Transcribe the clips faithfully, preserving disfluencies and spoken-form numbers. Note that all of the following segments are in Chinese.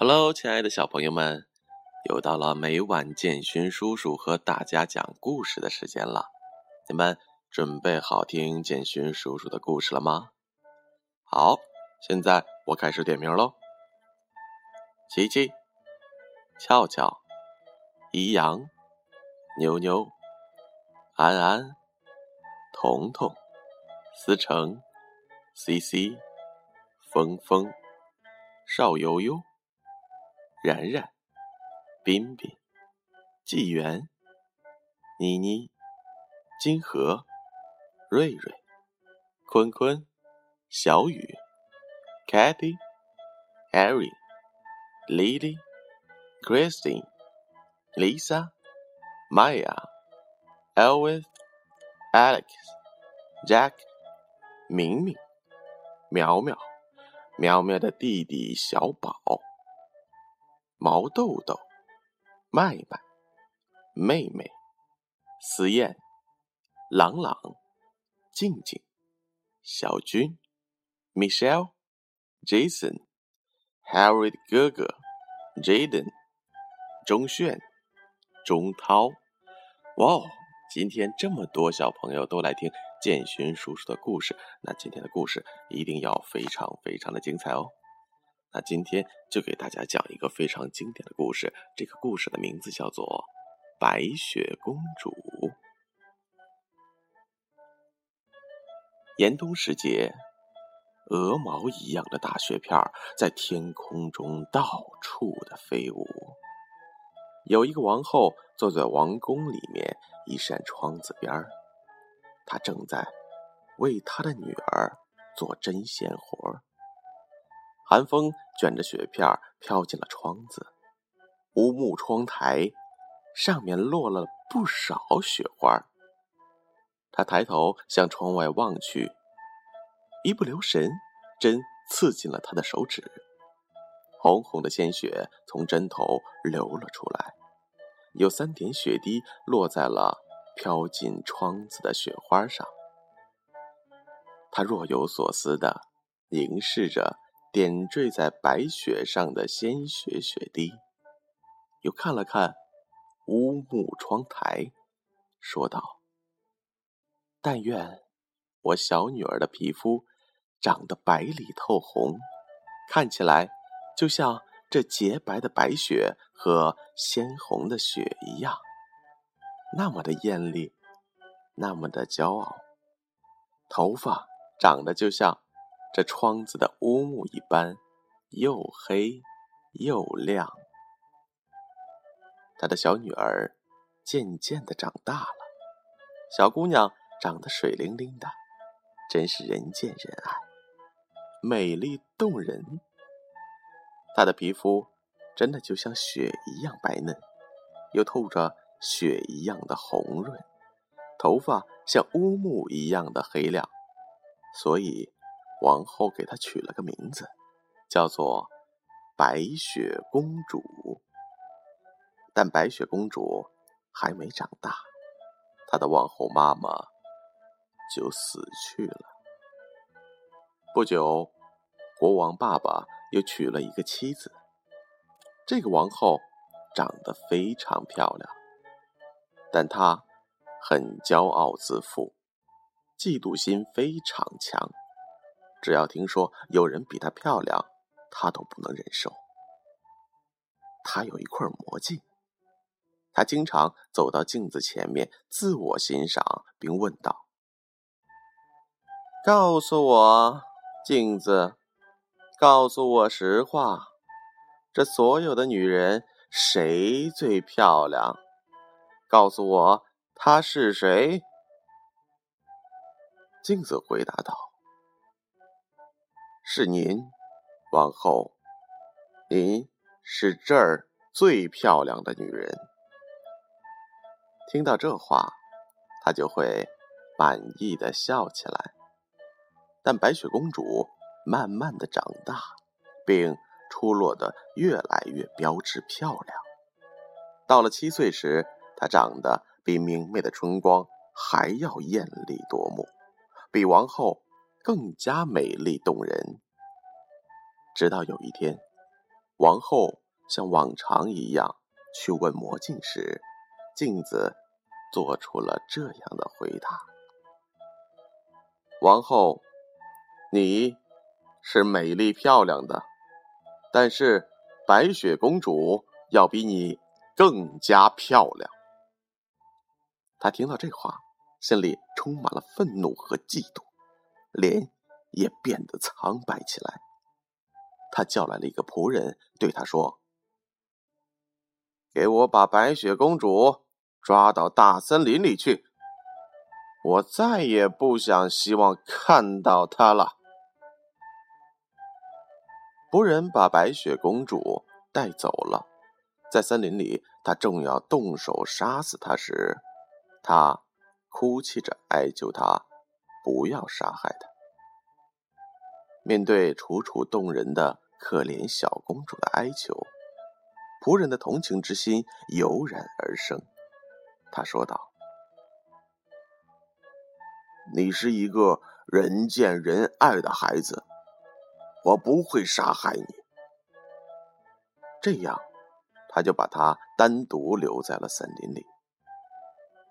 Hello， 亲爱的小朋友们，又到了每晚建勋叔叔和大家讲故事的时间了。你们准备好听建勋叔叔的故事了吗？好，现在我开始点名喽。琪琪、俏俏、怡阳、妞妞、安安、彤彤、思成、C C、峰峰、邵悠悠、然然、彬彬、纪元、妮妮、金河、瑞瑞、坤坤、小雨、Kathy、Harry、Lily、Christine、Lisa、Maya、Elvis、Alex、Jack、明明、苗苗、苗苗的弟弟小宝、毛豆豆、麦麦、妹妹、思燕、朗朗、静静、小军、Michelle、Jason、Harry 的哥哥、Jaden、钟炫、钟涛。哇哦，今天这么多小朋友都来听建勋叔叔的故事，那今天的故事一定要非常非常的精彩哦。那今天就给大家讲一个非常经典的故事，这个故事的名字叫做《白雪公主》。严冬时节，鹅毛一样的大雪片在天空中到处的飞舞。有一个王后坐在王宫里面一扇窗子边，她正在为她的女儿做针线活。寒风卷着雪片飘进了窗子，乌木窗台上面落了不少雪花。他抬头向窗外望去，一不留神，针刺进了他的手指，红红的鲜血从针头流了出来，有三点血滴落在了飘进窗子的雪花上。他若有所思地凝视着点缀在白雪上的鲜血雪滴，又看了看乌木窗台，说道：但愿我小女儿的皮肤长得白里透红，看起来就像这洁白的白雪和鲜红的雪一样，那么的艳丽，那么的骄傲。头发长得就像这窗子的乌木一般，又黑又亮。他的小女儿渐渐地长大了，小姑娘长得水灵灵的，真是人见人爱，美丽动人。她的皮肤真的就像雪一样白嫩，又透着雪一样的红润，头发像乌木一样的黑亮，所以王后给她取了个名字，叫做白雪公主。但白雪公主还没长大，她的王后妈妈就死去了。不久，国王爸爸又娶了一个妻子，这个王后长得非常漂亮，但她很骄傲自负，嫉妒心非常强，只要听说有人比她漂亮，她都不能忍受。她有一块魔镜，她经常走到镜子前面自我欣赏，并问道：告诉我，镜子，告诉我实话，这所有的女人谁最漂亮？告诉我她是谁？镜子回答道：是您，王后，您是这儿最漂亮的女人。听到这话，她就会满意的笑起来。但白雪公主慢慢的长大，并出落的越来越标致漂亮。到了七岁时，她长得比明媚的春光还要艳丽夺目，比王后更加美丽动人。直到有一天，王后像往常一样去问魔镜时，镜子做出了这样的回答：王后，你是美丽漂亮的，但是白雪公主要比你更加漂亮。她听到这话，心里充满了愤怒和嫉妒，脸也变得苍白起来。她叫来了一个仆人，对她说：给我把白雪公主抓到大森林里去，我再也不想希望看到她了。仆人把白雪公主带走了。在森林里，她正要动手杀死她时，她哭泣着哀求她不要杀害她。面对楚楚动人的可怜小公主的哀求，仆人的同情之心油然而生。他说道：你是一个人见人爱的孩子，我不会杀害你。这样，他就把他单独留在了森林里。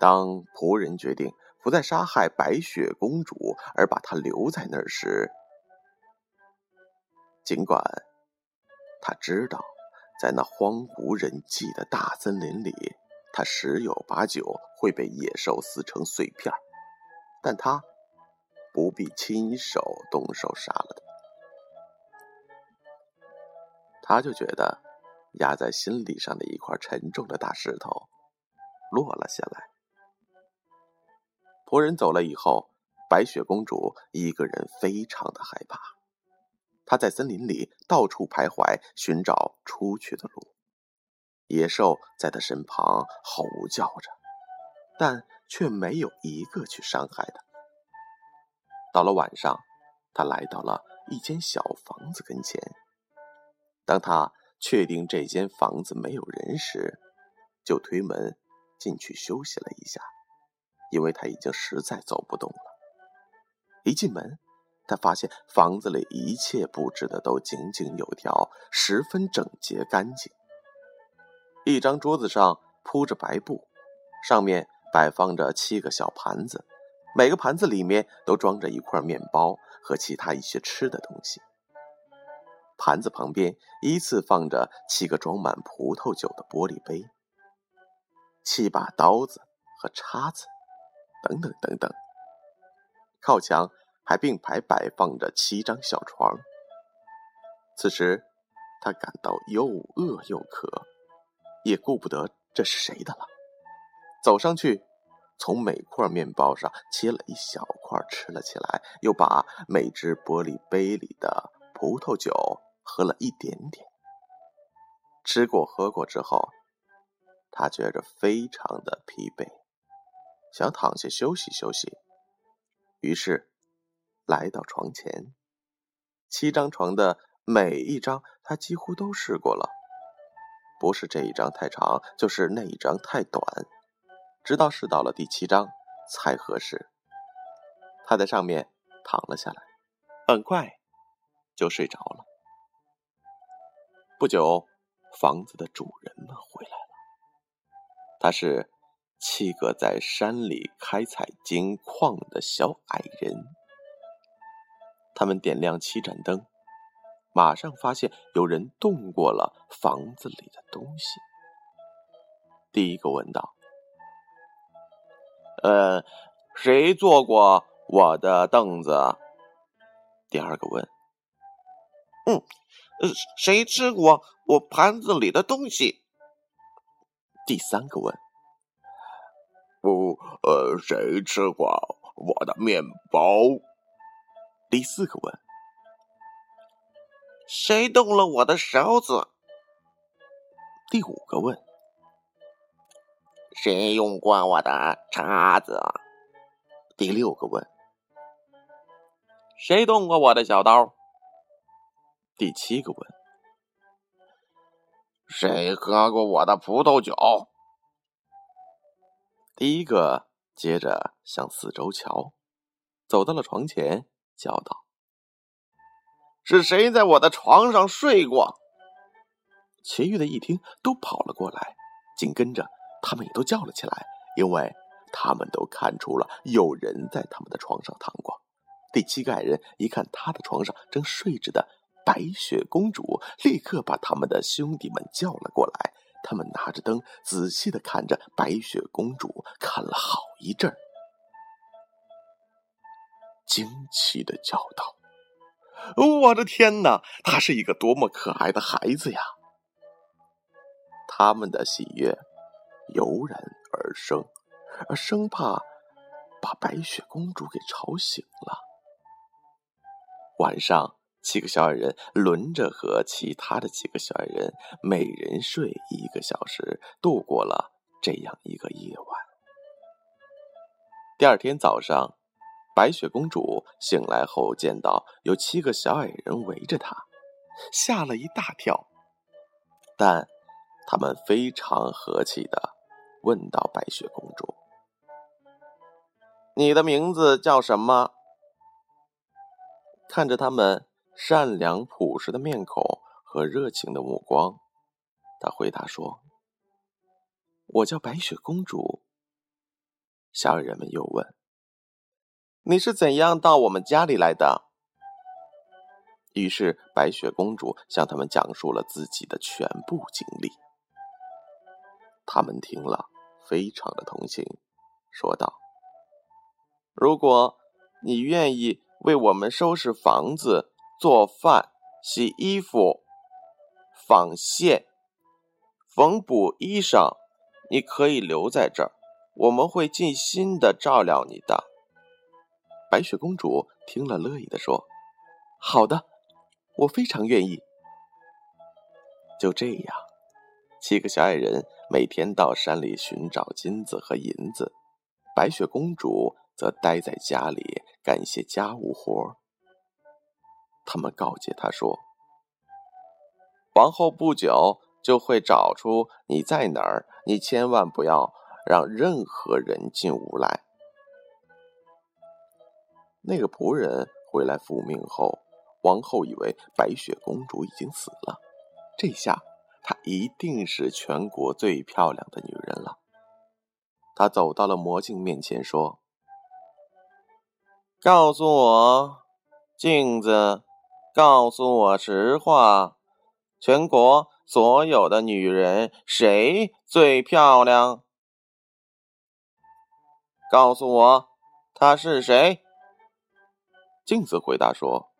当仆人决定不再杀害白雪公主，而把她留在那儿时，尽管他知道在那荒无人迹的大森林里，他十有八九会被野兽撕成碎片，但他不必亲手动手杀了他。他就觉得压在心理上的一块沉重的大石头落了下来。仆人走了以后，白雪公主一个人非常的害怕。她在森林里到处徘徊，寻找出去的路。野兽在她身旁吼叫着，但却没有一个去伤害她。到了晚上，她来到了一间小房子跟前。当她确定这间房子没有人时，就推门进去休息了一下，因为她已经实在走不动了。一进门，他发现房子里一切布置的都井井有条，十分整洁干净。一张桌子上铺着白布，上面摆放着七个小盘子，每个盘子里面都装着一块面包和其他一些吃的东西。盘子旁边依次放着七个装满葡萄酒的玻璃杯，七把刀子和叉子，等等等等。靠墙还并排摆放着七张小床。此时他感到又饿又渴，也顾不得这是谁的了，走上去从每块面包上切了一小块吃了起来，又把每只玻璃杯里的葡萄酒喝了一点点。吃过喝过之后，他觉着非常的疲惫，想躺下休息休息，于是来到床前。七张床的每一张他几乎都试过了，不是这一张太长，就是那一张太短，直到试到了第七张才合适。他在上面躺了下来，很快就睡着了。不久，房子的主人们回来了。他是七个在山里开采金矿的小矮人。他们点亮七盏灯，马上发现有人动过了房子里的东西。第一个问道：呃，谁坐过我的凳子？第二个问：嗯，呃，谁吃过我盘子里的东西？第三个问：不，呃，谁吃过我的面包？第四个问：谁动了我的勺子？第五个问：谁用过我的叉子？第六个问：谁动过我的小刀？第七个问：谁喝过我的葡萄酒？第一个接着向四周瞧，走到了床前，叫道：是谁在我的床上睡过？其余的一听都跑了过来，紧跟着他们也都叫了起来，因为他们都看出了有人在他们的床上躺过。第七个矮人一看他的床上正睡着的白雪公主，立刻把他们的兄弟们叫了过来。他们拿着灯仔细地看着白雪公主，看了好一阵儿，惊奇地叫道：我的天哪，她是一个多么可爱的孩子呀！他们的喜悦油然而生，而生怕把白雪公主给吵醒了。晚上，七个小矮人轮着和其他的几个小矮人每人睡一个小时，度过了这样一个夜晚。第二天早上，白雪公主醒来后见到有七个小矮人围着她，吓了一大跳，但他们非常和气地问到白雪公主：你的名字叫什么？看着他们善良朴实的面孔和热情的目光，他回答说：我叫白雪公主。小矮人们又问：你是怎样到我们家里来的？于是白雪公主向他们讲述了自己的全部经历。他们听了非常的同情，说道：如果你愿意为我们收拾房子、做饭、洗衣服、纺线、缝补衣裳，你可以留在这儿，我们会尽心的照料你的。白雪公主听了乐意的说：好的，我非常愿意。就这样，七个小矮人每天到山里寻找金子和银子，白雪公主则待在家里干一些家务活。他们告诫他说：王后不久就会找出你在哪儿，你千万不要让任何人进屋来。那个仆人回来复命后，王后以为白雪公主已经死了，这下她一定是全国最漂亮的女人了。她走到了魔镜面前说：告诉我，镜子，告诉我实话，全国所有的女人谁最漂亮？告诉我，她是谁？镜子回答说：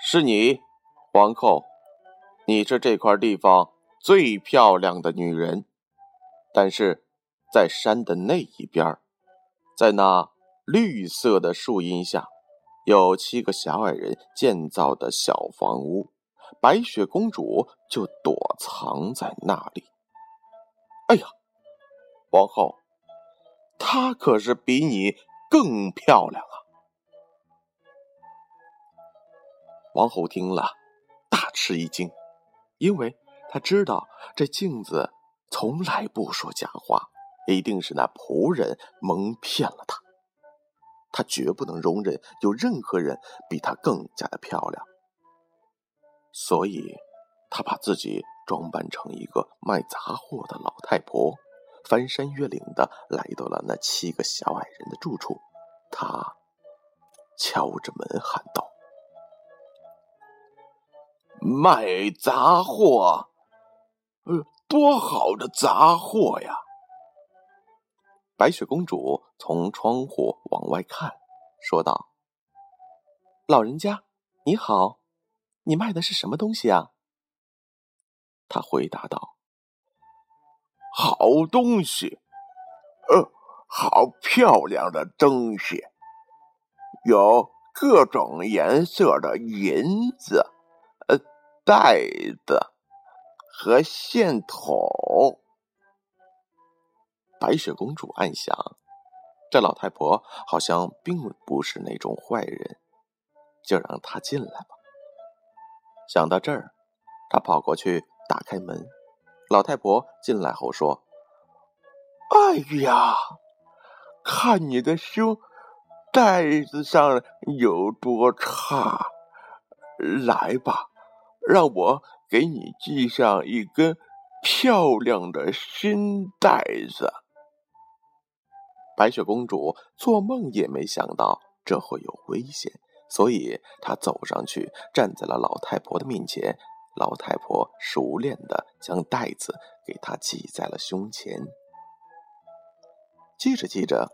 是你，王后，你是这块地方最漂亮的女人，但是在山的那一边，在那绿色的树荫下，有七个小矮人建造的小房屋，白雪公主就躲藏在那里。哎呀，王后，她可是比你更漂亮啊！王后听了大吃一惊，因为她知道这镜子从来不说假话，一定是那仆人蒙骗了她。她绝不能容忍有任何人比她更加的漂亮，所以她把自己装扮成一个卖杂货的老太婆，翻山越岭的来到了那七个小矮人的住处。她敲着门喊道：卖杂货，呃，多好的杂货呀！白雪公主从窗户往外看，说道：老人家，你好，你卖的是什么东西啊？她回答道：好东西，呃，好漂亮的东西，有各种颜色的银子、袋子和线筒。白雪公主暗想，这老太婆好像并不是那种坏人，就让她进来吧。想到这儿，她跑过去打开门，老太婆进来后说：哎呀，看你的胸带子上有多差，来吧，让我给你系上一根漂亮的新带子。白雪公主做梦也没想到这会有危险，所以她走上去站在了老太婆的面前。老太婆熟练地将带子给她系在了胸前。系着系着，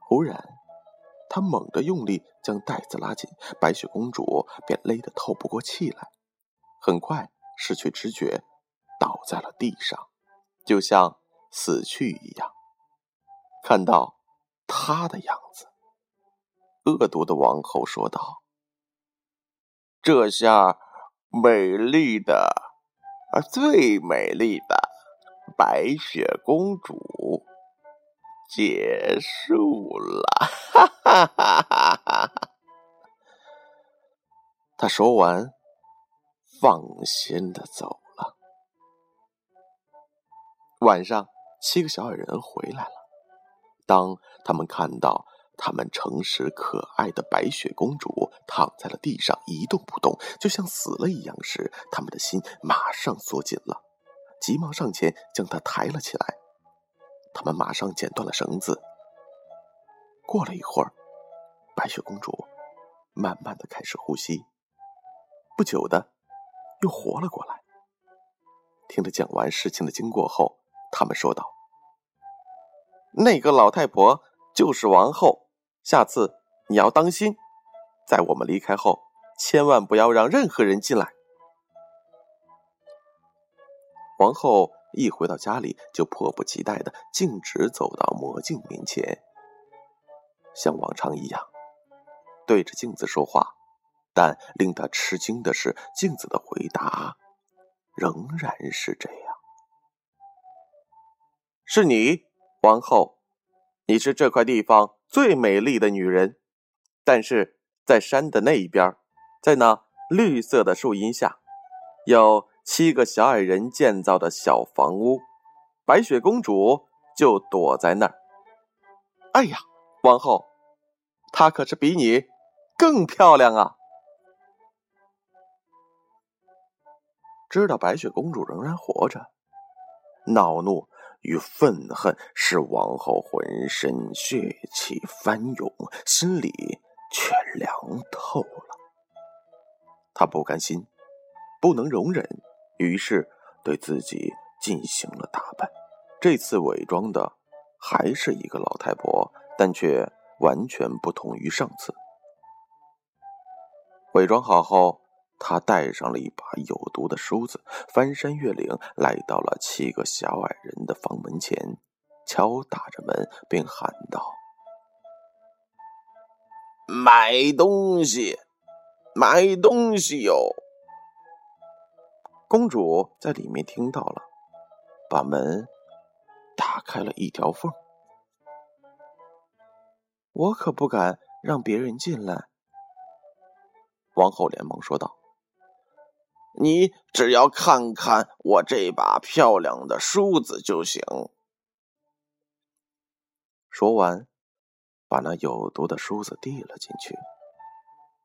忽然她猛地用力将带子拉紧，白雪公主便勒得透不过气来，很快失去知觉，倒在了地上，就像死去一样。看到她的样子，恶毒的王后说道：“这下美丽的，最美丽的白雪公主结束了，哈哈哈哈哈哈！”他说完，放心的走了。晚上，七个小矮人回来了。当他们看到他们诚实可爱的白雪公主躺在了地上一动不动，就像死了一样时，他们的心马上缩紧了，急忙上前将她抬了起来。他们马上剪断了绳子。过了一会儿，白雪公主慢慢的开始呼吸，不久的又活了过来。听他讲完事情的经过后，他们说道：“那个老太婆就是王后，下次你要当心，在我们离开后，千万不要让任何人进来。”王后一回到家里，就迫不及待地径直走到魔镜面前，像往常一样对着镜子说话，但令她吃惊的是，镜子的回答仍然是这样：“是你，王后，你是这块地方最美丽的女人，但是在山的那一边，在那绿色的树荫下，有七个小矮人建造的小房屋，白雪公主就躲在那儿。哎呀，王后，她可是比你更漂亮啊！”知道白雪公主仍然活着，恼怒与愤恨使王后浑身血气翻涌，心里却凉透了。她不甘心，不能容忍，于是对自己进行了打扮。这次伪装的还是一个老太婆，但却完全不同于上次。伪装好后，她带上了一把有毒的梳子，翻山越岭来到了七个小矮人的房门前，敲打着门并喊道：“买东西，买东西哟！”公主在里面听到了，把门打开了一条缝。“我可不敢让别人进来。”王后连忙说道：“你只要看看我这把漂亮的梳子就行。”说完，把那有毒的梳子递了进去。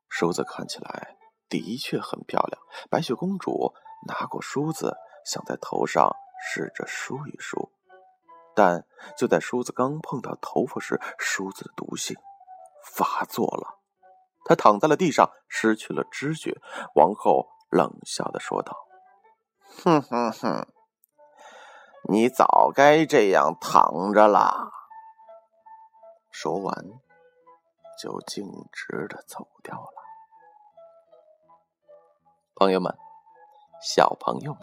梳子看起来的确很漂亮，白雪公主拿过梳子，想在头上试着梳一梳，但就在梳子刚碰到头发时，梳子的毒性发作了，她躺在了地上，失去了知觉。王后冷笑地说道：“哼哼哼，你早该这样躺着啦。”说完，就径直地走掉了。朋友们，小朋友们，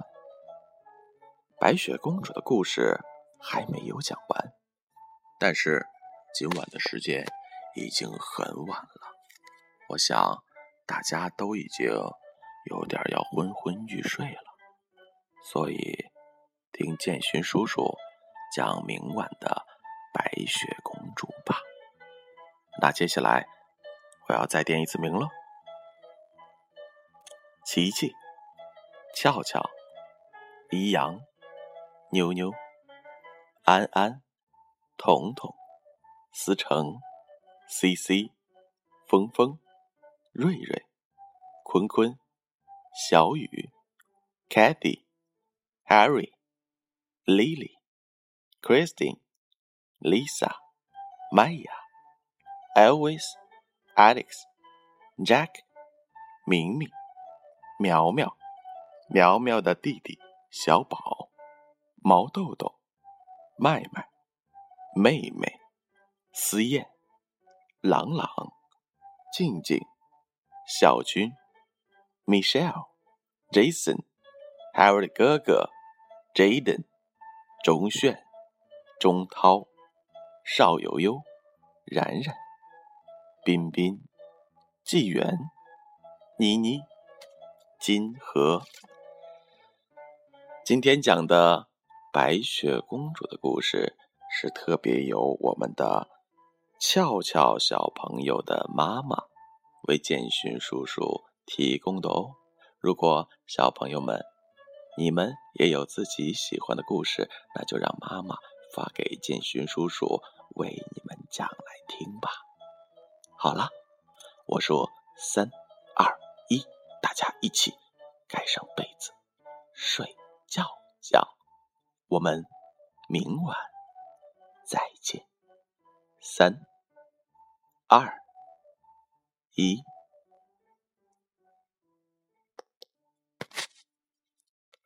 白雪公主的故事还没有讲完，但是今晚的时间已经很晚了，我想大家都已经有点要昏昏欲睡了，所以听建勋叔叔讲明晚的白雪公主吧。那接下来我要再点一次名喽：琪琪、俏俏、怡阳、妞妞、安安、彤彤、思成、C C、峰峰、瑞瑞、坤坤、小雨、Kathy, Harry, Lily, Christine, Lisa, Maya, Elvis, Alex, Jack, 明明、苗苗、苗苗的弟弟小宝、毛豆豆、麦麦、妹妹、思燕、朗朗、静静、小军、Michelle、Jason、Harry 哥哥、Jaden、钟炫、钟涛、邵悠悠、然然、彬彬、纪元、妮妮、金河。今天讲的白雪公主的故事是特别由我们的俏俏小朋友的妈妈为建勋叔叔提供的哦。如果小朋友们你们也有自己喜欢的故事，那就让妈妈发给建勋叔叔为你们讲来听吧。好了，我说三二一，大家一起盖上被子睡觉觉，我们明晚再见。三二一。